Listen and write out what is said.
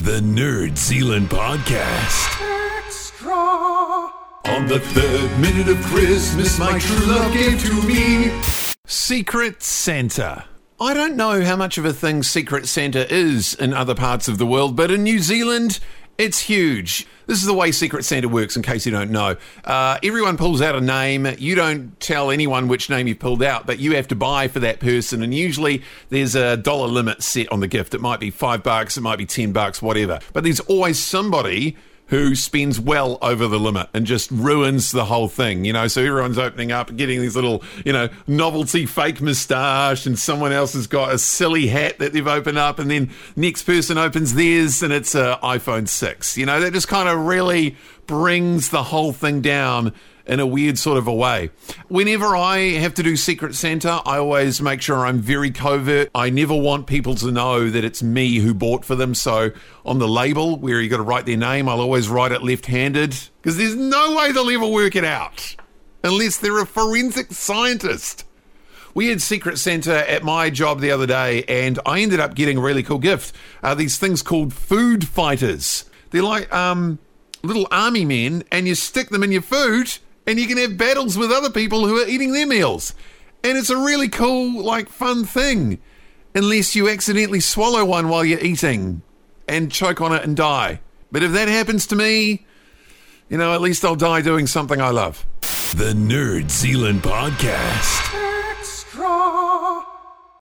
The Nerd Zealand Podcast. Extra! On the third minute of Christmas, my true love gave to me Secret Santa. I don't know how much of a thing Secret Santa is in other parts of the world, but in New Zealand, it's huge. This is the way Secret Santa works, in case you don't know. Everyone pulls out a name. You don't tell anyone which name you've pulled out, but you have to buy for that person. And usually there's a dollar limit set on the gift. It might be $5, it might be $10, whatever. But there's always somebody who spends well over the limit and just ruins the whole thing, you know. So everyone's opening up and getting these little, you know, novelty fake moustache, and someone else has got a silly hat that they've opened up, and then next person opens theirs and it's an iPhone 6. You know, that just kind of really brings the whole thing down in a weird sort of a way. Whenever I have to do Secret Santa, I always make sure I'm very covert. I never want people to know that it's me who bought for them. So on the label where you got to write their name, I'll always write it left-handed, because there's no way they'll ever work it out unless they're a forensic scientist. We had Secret Santa at my job the other day, and I ended up getting a really cool gift. These things called food fighters. They're like little army men, and you stick them in your food, and you can have battles with other people who are eating their meals. And it's a really cool, like, fun thing. Unless you accidentally swallow one while you're eating and choke on it and die. But if that happens to me, you know, at least I'll die doing something I love. The Nerd Zealand Podcast.